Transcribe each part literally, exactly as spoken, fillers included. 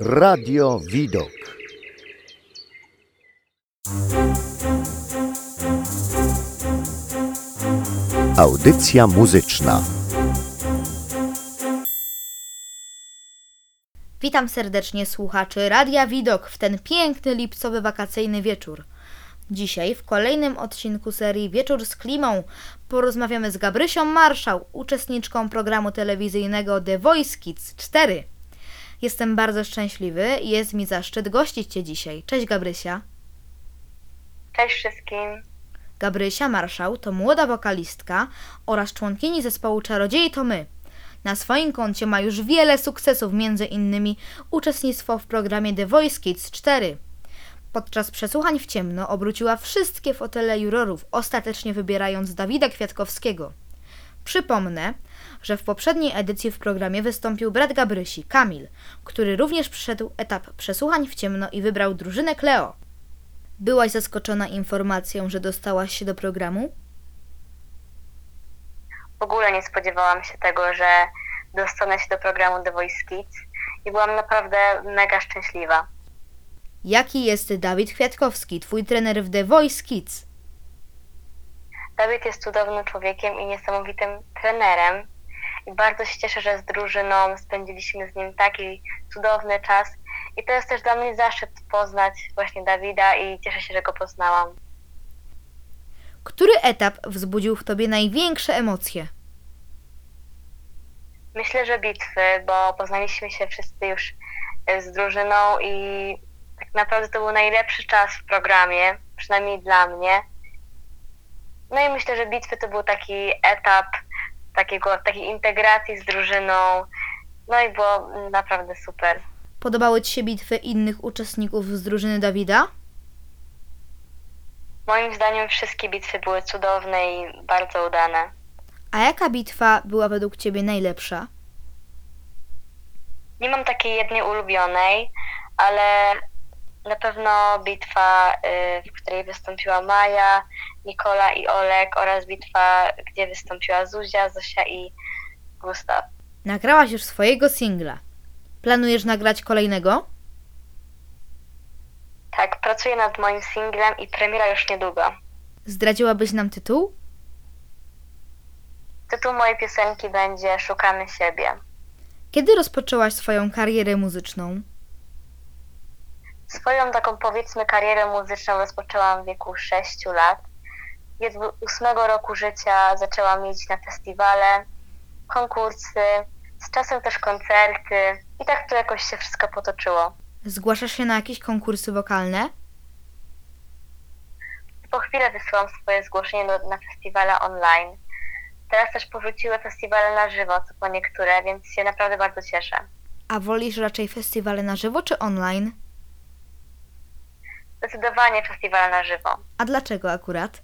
Radio Widok. Audycja muzyczna. Witam serdecznie słuchaczy Radia Widok w ten piękny lipcowy wakacyjny wieczór. Dzisiaj w kolejnym odcinku serii Wieczór z Klimą porozmawiamy z Gabrysią Marszał, uczestniczką programu telewizyjnego The Voice Kids cztery. Jestem bardzo szczęśliwy i jest mi zaszczyt gościć Cię dzisiaj. Cześć Gabrysia. Cześć wszystkim. Gabrysia Marszał to młoda wokalistka oraz członkini zespołu Czarodziei to my. Na swoim koncie ma już wiele sukcesów, między innymi uczestnictwo w programie The Voice Kids cztery. Podczas przesłuchań w ciemno obróciła wszystkie fotele jurorów, ostatecznie wybierając Dawida Kwiatkowskiego. Przypomnę, że w poprzedniej edycji w programie wystąpił brat Gabrysi, Kamil, który również przeszedł etap przesłuchań w ciemno i wybrał drużynę Kleo. Byłaś zaskoczona informacją, że dostałaś się do programu? W ogóle nie spodziewałam się tego, że dostanę się do programu The Voice Kids i byłam naprawdę mega szczęśliwa. Jaki jest Dawid Kwiatkowski, twój trener w The Voice Kids? Dawid jest cudownym człowiekiem i niesamowitym trenerem. I bardzo się cieszę, że z drużyną spędziliśmy z nim taki cudowny czas. I to jest też dla mnie zaszczyt poznać właśnie Dawida i cieszę się, że go poznałam. Który etap wzbudził w Tobie największe emocje? Myślę, że bitwy, bo poznaliśmy się wszyscy już z drużyną i tak naprawdę to był najlepszy czas w programie, przynajmniej dla mnie. No i myślę, że bitwy to był taki etap takiego, takiej integracji z drużyną. No i było naprawdę super. Podobały Ci się bitwy innych uczestników z drużyny Dawida? Moim zdaniem wszystkie bitwy były cudowne i bardzo udane. A jaka bitwa była według Ciebie najlepsza? Nie mam takiej jednej ulubionej, ale na pewno bitwa, w której wystąpiła Maja, Nikola i Olek oraz bitwa, gdzie wystąpiła Zuzia, Zosia i Gustaw. Nagrałaś już swojego singla. Planujesz nagrać kolejnego? Tak, pracuję nad moim singlem i premiera już niedługo. Zdradziłabyś nam tytuł? Tytuł mojej piosenki będzie Szukamy siebie. Kiedy rozpoczęłaś swoją karierę muzyczną? Swoją taką, powiedzmy, karierę muzyczną rozpoczęłam w wieku sześciu lat. ósmego roku życia zaczęłam jeździć na festiwale, konkursy, z czasem też koncerty i tak to jakoś się wszystko potoczyło. Zgłaszasz się na jakieś konkursy wokalne? Po chwilę wysłałam swoje zgłoszenie do, na festiwale online. Teraz też powróciły festiwale na żywo, co po niektóre, więc się naprawdę bardzo cieszę. A wolisz raczej festiwale na żywo czy online? Zdecydowanie festiwale na żywo. A dlaczego akurat?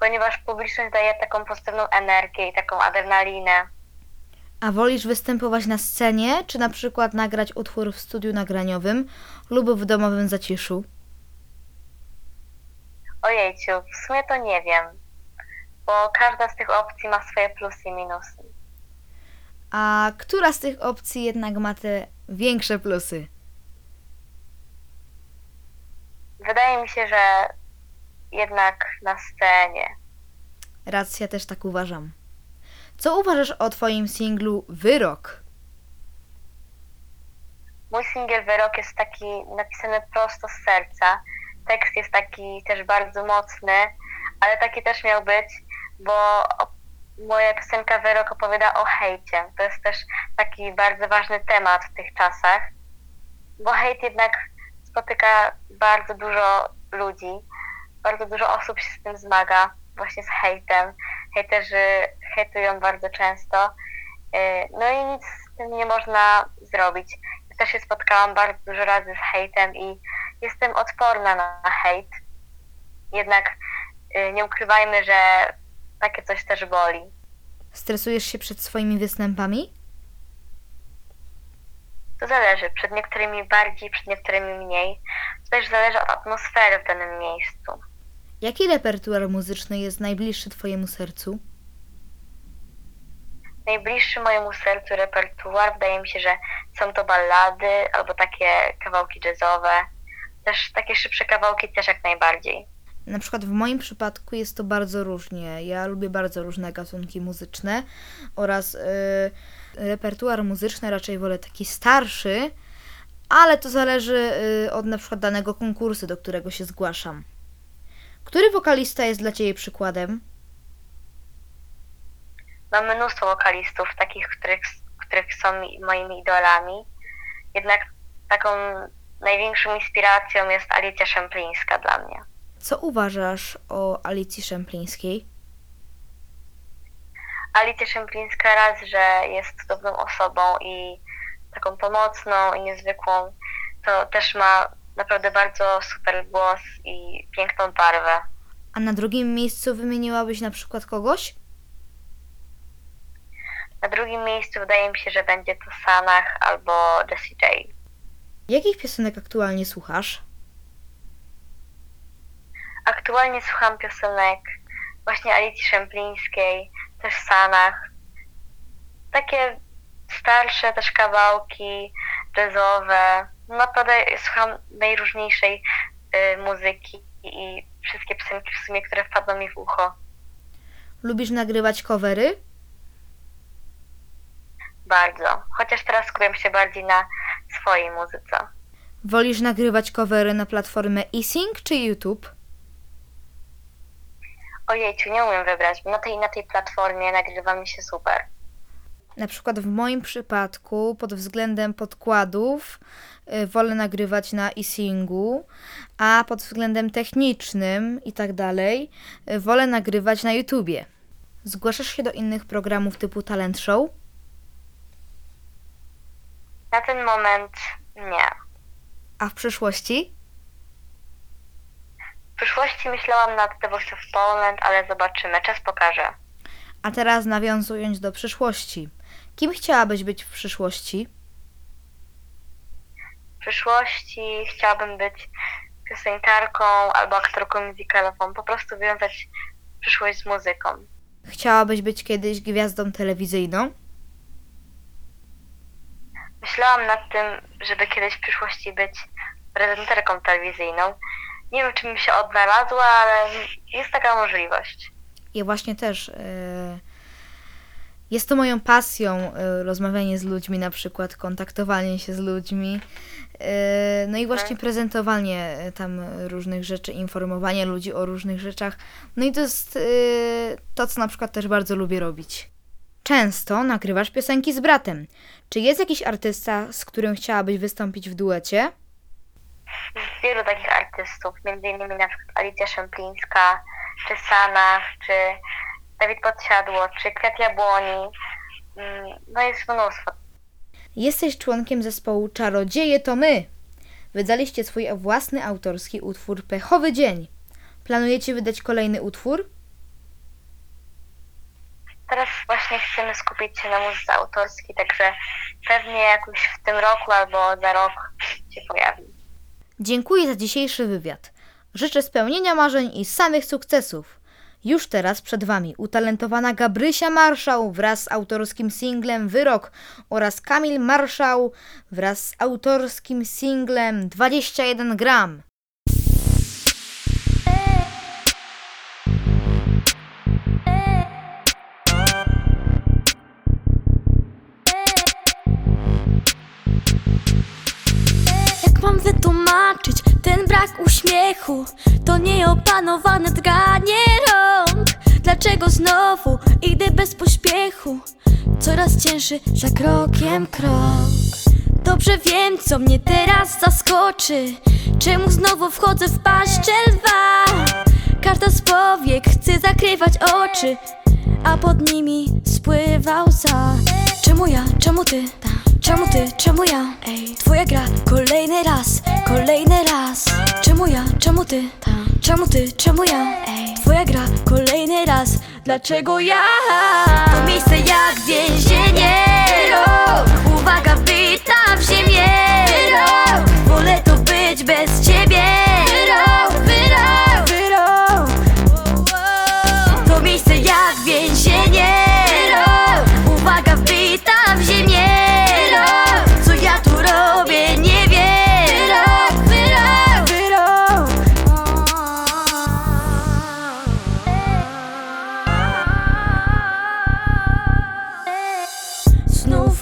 Ponieważ publiczność daje taką pozytywną energię i taką adrenalinę. A wolisz występować na scenie, czy na przykład nagrać utwór w studiu nagraniowym lub w domowym zaciszu? Ojejciu, w sumie to nie wiem, bo każda z tych opcji ma swoje plusy i minusy. A która z tych opcji jednak ma te większe plusy? Wydaje mi się, że jednak na scenie. Racja, też tak uważam. Co uważasz o Twoim singlu Wyrok? Mój singiel Wyrok jest taki napisany prosto z serca. Tekst jest taki też bardzo mocny, ale taki też miał być, bo moja piosenka Wyrok opowiada o hejcie. To jest też taki bardzo ważny temat w tych czasach, bo hejt jednak spotyka bardzo dużo ludzi, bardzo dużo osób się z tym zmaga, właśnie z hejtem. Hejterzy hejtują bardzo często, no i nic z tym nie można zrobić. Ja też się spotkałam bardzo dużo razy z hejtem i jestem odporna na hejt. Jednak nie ukrywajmy, że takie coś też boli. Stresujesz się przed swoimi występami? To zależy. Przed niektórymi bardziej, przed niektórymi mniej. To też zależy od atmosfery w danym miejscu. Jaki repertuar muzyczny jest najbliższy Twojemu sercu? najbliższy mojemu sercu repertuar. Wydaje mi się, że są to ballady albo takie kawałki jazzowe. Też takie szybsze kawałki też jak najbardziej. Na przykład w moim przypadku jest to bardzo różnie. Ja lubię bardzo różne gatunki muzyczne oraz yy, repertuar muzyczny raczej wolę taki starszy, ale to zależy yy, od na przykład danego konkursu, do którego się zgłaszam. Który wokalista jest dla Ciebie przykładem? Mam mnóstwo wokalistów, takich, których, których są moimi idolami. Jednak taką największą inspiracją jest Alicja Szemplińska dla mnie. Co uważasz o Alicji Szemplińskiej? Alicja Szemplińska raz, że jest cudowną osobą i taką pomocną i niezwykłą, to też ma naprawdę bardzo super głos i piękną barwę. A na drugim miejscu wymieniłabyś na przykład kogoś? Na drugim miejscu wydaje mi się, że będzie to Sanah albo Jessie J. Jakich piosenek aktualnie słuchasz? Aktualnie słucham piosenek właśnie Alicji Szemplińskiej, też Sanah. Takie starsze też kawałki jazzowe. Naprawdę słucham najróżniejszej y, muzyki i wszystkie piosenki w sumie, które wpadną mi w ucho. Lubisz nagrywać covery? Bardzo. Chociaż teraz skupiam się bardziej na swojej muzyce. Wolisz nagrywać covery na platformę iSync czy YouTube? Ojejciu, nie umiem wybrać, bo na tej, na tej platformie nagrywa mi się super. Na przykład w moim przypadku pod względem podkładów y, wolę nagrywać na e-singu, a pod względem technicznym i tak dalej y, wolę nagrywać na YouTubie. Zgłaszasz się do innych programów typu talent show? Na ten moment nie. A w przyszłości? W przyszłości myślałam nad The Voice of Poland, ale zobaczymy, czas pokaże. A teraz nawiązując do przyszłości. Kim chciałabyś być w przyszłości? W przyszłości chciałabym być piosenkarką albo aktorką musicalową. Po prostu wiązać przyszłość z muzyką. Chciałabyś być kiedyś gwiazdą telewizyjną? Myślałam nad tym, żeby kiedyś w przyszłości być prezenterką telewizyjną. Nie wiem, czy bym się odnalazła, ale jest taka możliwość. Ja właśnie też. Y- jest to moją pasją, y- rozmawianie z ludźmi na przykład, kontaktowanie się z ludźmi. Y- no i właśnie hmm. prezentowanie tam różnych rzeczy, informowanie ludzi o różnych rzeczach. No i to jest y- to, co na przykład też bardzo lubię robić. Często nagrywasz piosenki z bratem. Czy jest jakiś artysta, z którym chciałabyś wystąpić w duecie? Jest wielu takich artystów, między innymi na przykład Alicja Szemplińska, czy Sanah, czy Dawid Podsiadło, czy Kwiat Jabłoni. No jest mnóstwo. Jesteś członkiem zespołu Czarodzieje to my. Wydaliście swój własny autorski utwór Pechowy Dzień. Planujecie wydać kolejny utwór? Teraz właśnie chcemy skupić się na muzyce autorskiej, także pewnie jakoś w tym roku albo za rok się pojawi. Dziękuję za dzisiejszy wywiad. Życzę spełnienia marzeń i samych sukcesów. Już teraz przed Wami utalentowana Gabrysia Marszał wraz z autorskim singlem Wyrok oraz Kamil Marszał wraz z autorskim singlem dwadzieścia jeden gram. Ten brak uśmiechu to nieopanowane drganie rąk. Dlaczego znowu idę bez pośpiechu? Coraz cięższy za krokiem krok. Dobrze wiem, co mnie teraz zaskoczy. Czemu znowu wchodzę w paszczę lwa? Każda z powiek chce zakrywać oczy, a pod nimi spływa łza. Czemu ja? Czemu ty? Czemu ty? Czemu ja? Ej. Twoja gra kolejny raz, kolejny raz. Czemu ja? Czemu ty? Tam. Czemu ty? Czemu ja? Ej. Twoja gra kolejny raz. Dlaczego ja? To miejsce jak więzienie. Wyrok. Uwaga, wbita w ziemię. Wyrok. Wolę to być bez ciebie. Wyrok, wyrok, wyrok. To miejsce jak więzienie. Wyrok. Uwaga.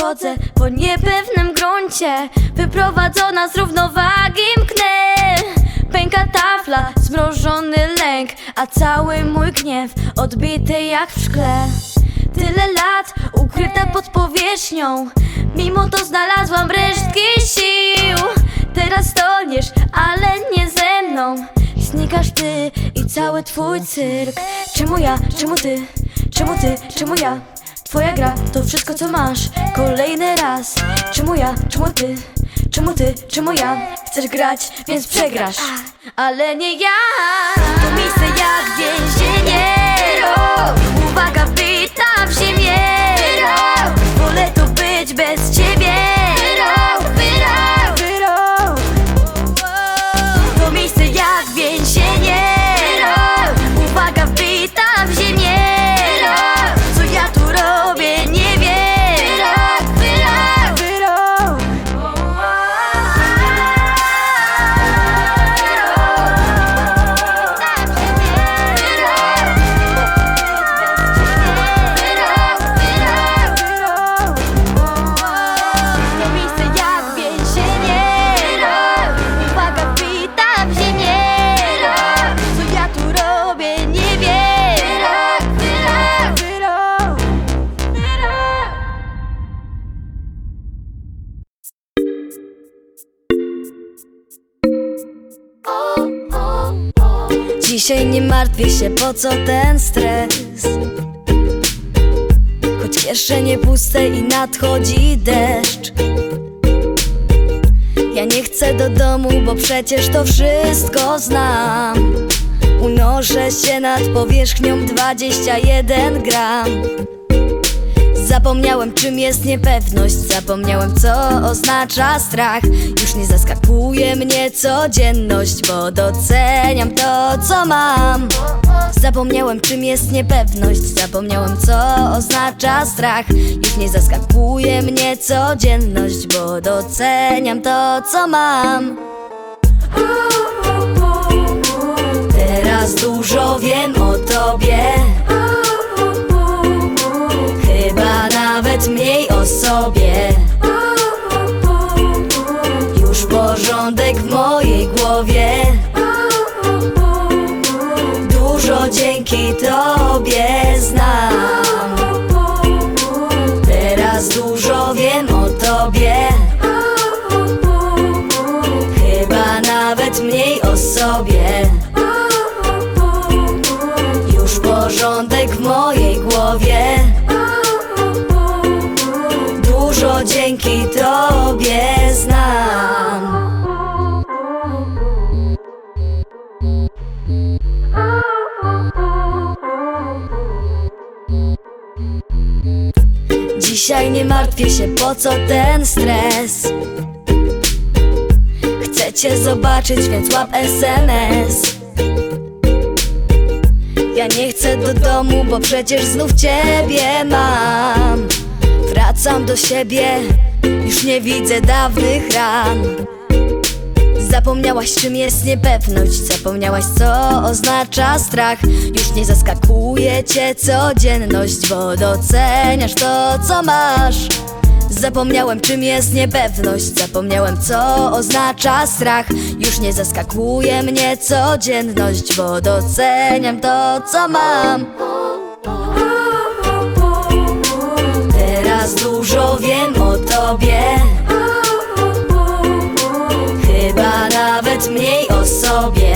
chodzę po niepewnym gruncie, wyprowadzona z równowagi mknę. Pęka tafla, zmrożony lęk, a cały mój gniew odbity jak w szkle. Tyle lat ukryte pod powierzchnią, mimo to znalazłam resztki sił. Teraz toniesz, ale nie ze mną, znikasz ty i cały twój cyrk. Czemu ja, czemu ty, czemu ty, czemu ja? Twoja gra to wszystko co masz, kolejny raz. Czemu ja, czemu ty, czemu ty, czemu ja? Chcesz grać, więc przegrasz, ale nie ja. To miejsce jak więzienie. Uwaga, wbita w ziemię. Wolę tu być bez ciebie. To miejsce jak więzienie. Uwaga, wbita w ziemię. Co ja tu robię, nie wiem. To miejsce jak więzienie. Uwaga, wbita w ziemię. Co ja tu robię, nie wiem. Dzisiaj nie martwię się, po co ten stres, choć kieszenie puste i nadchodzi deszcz. Ja nie chcę do domu, bo przecież to wszystko znam. Unoszę się nad powierzchnią dwadzieścia jeden gram. Zapomniałem, czym jest niepewność, zapomniałem, co oznacza strach. Już nie zaskakuje mnie codzienność, bo doceniam to, co mam. Zapomniałem, czym jest niepewność, zapomniałem, co oznacza strach. Już nie zaskakuje mnie codzienność, bo doceniam to, co mam. Teraz dużo wiem o tobie, chyba nawet mniej o sobie. Już porządek w mojej głowie, dużo dzięki tobie znam. Teraz dużo wiem o tobie, chyba nawet mniej o sobie. Już porządek w mojej głowie, dużo dzięki tobie znam. Dzisiaj nie martwię się, po co ten stres. Chcę cię zobaczyć, więc łap es em es. Ja nie chcę do domu, bo przecież znów ciebie mam. Wracam do siebie, już nie widzę dawnych ran. Zapomniałaś, czym jest niepewność, zapomniałaś, co oznacza strach. Już nie zaskakuje cię codzienność, bo doceniasz to, co masz. Zapomniałem, czym jest niepewność, zapomniałem, co oznacza strach. Już nie zaskakuje mnie codzienność, bo doceniam to, co mam. Teraz dużo wiem o tobie, chyba nawet mniej o sobie.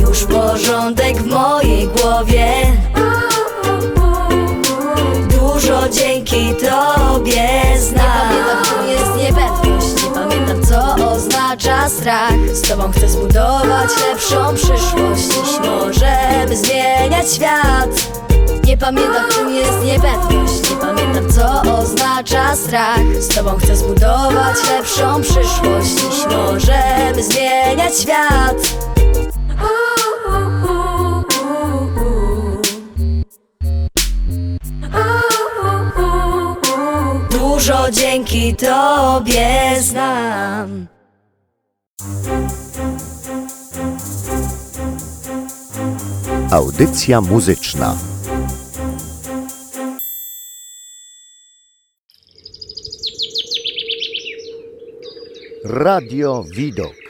Już porządek w mojej głowie, dużo dzięki tobie znam. Nie pamiętam, czym jest niepewność, nie pamiętam, co oznacza strach. Z tobą chcę zbudować lepszą przyszłość, dziś możemy zmieniać świat. Nie pamiętam, czym jest niepewność, nie pamiętam, co oznacza strach. Z tobą chcę zbudować lepszą przyszłość, dziś możemy zmieniać świat. Dużo dzięki tobie znam. Audycja muzyczna. Radio Widok.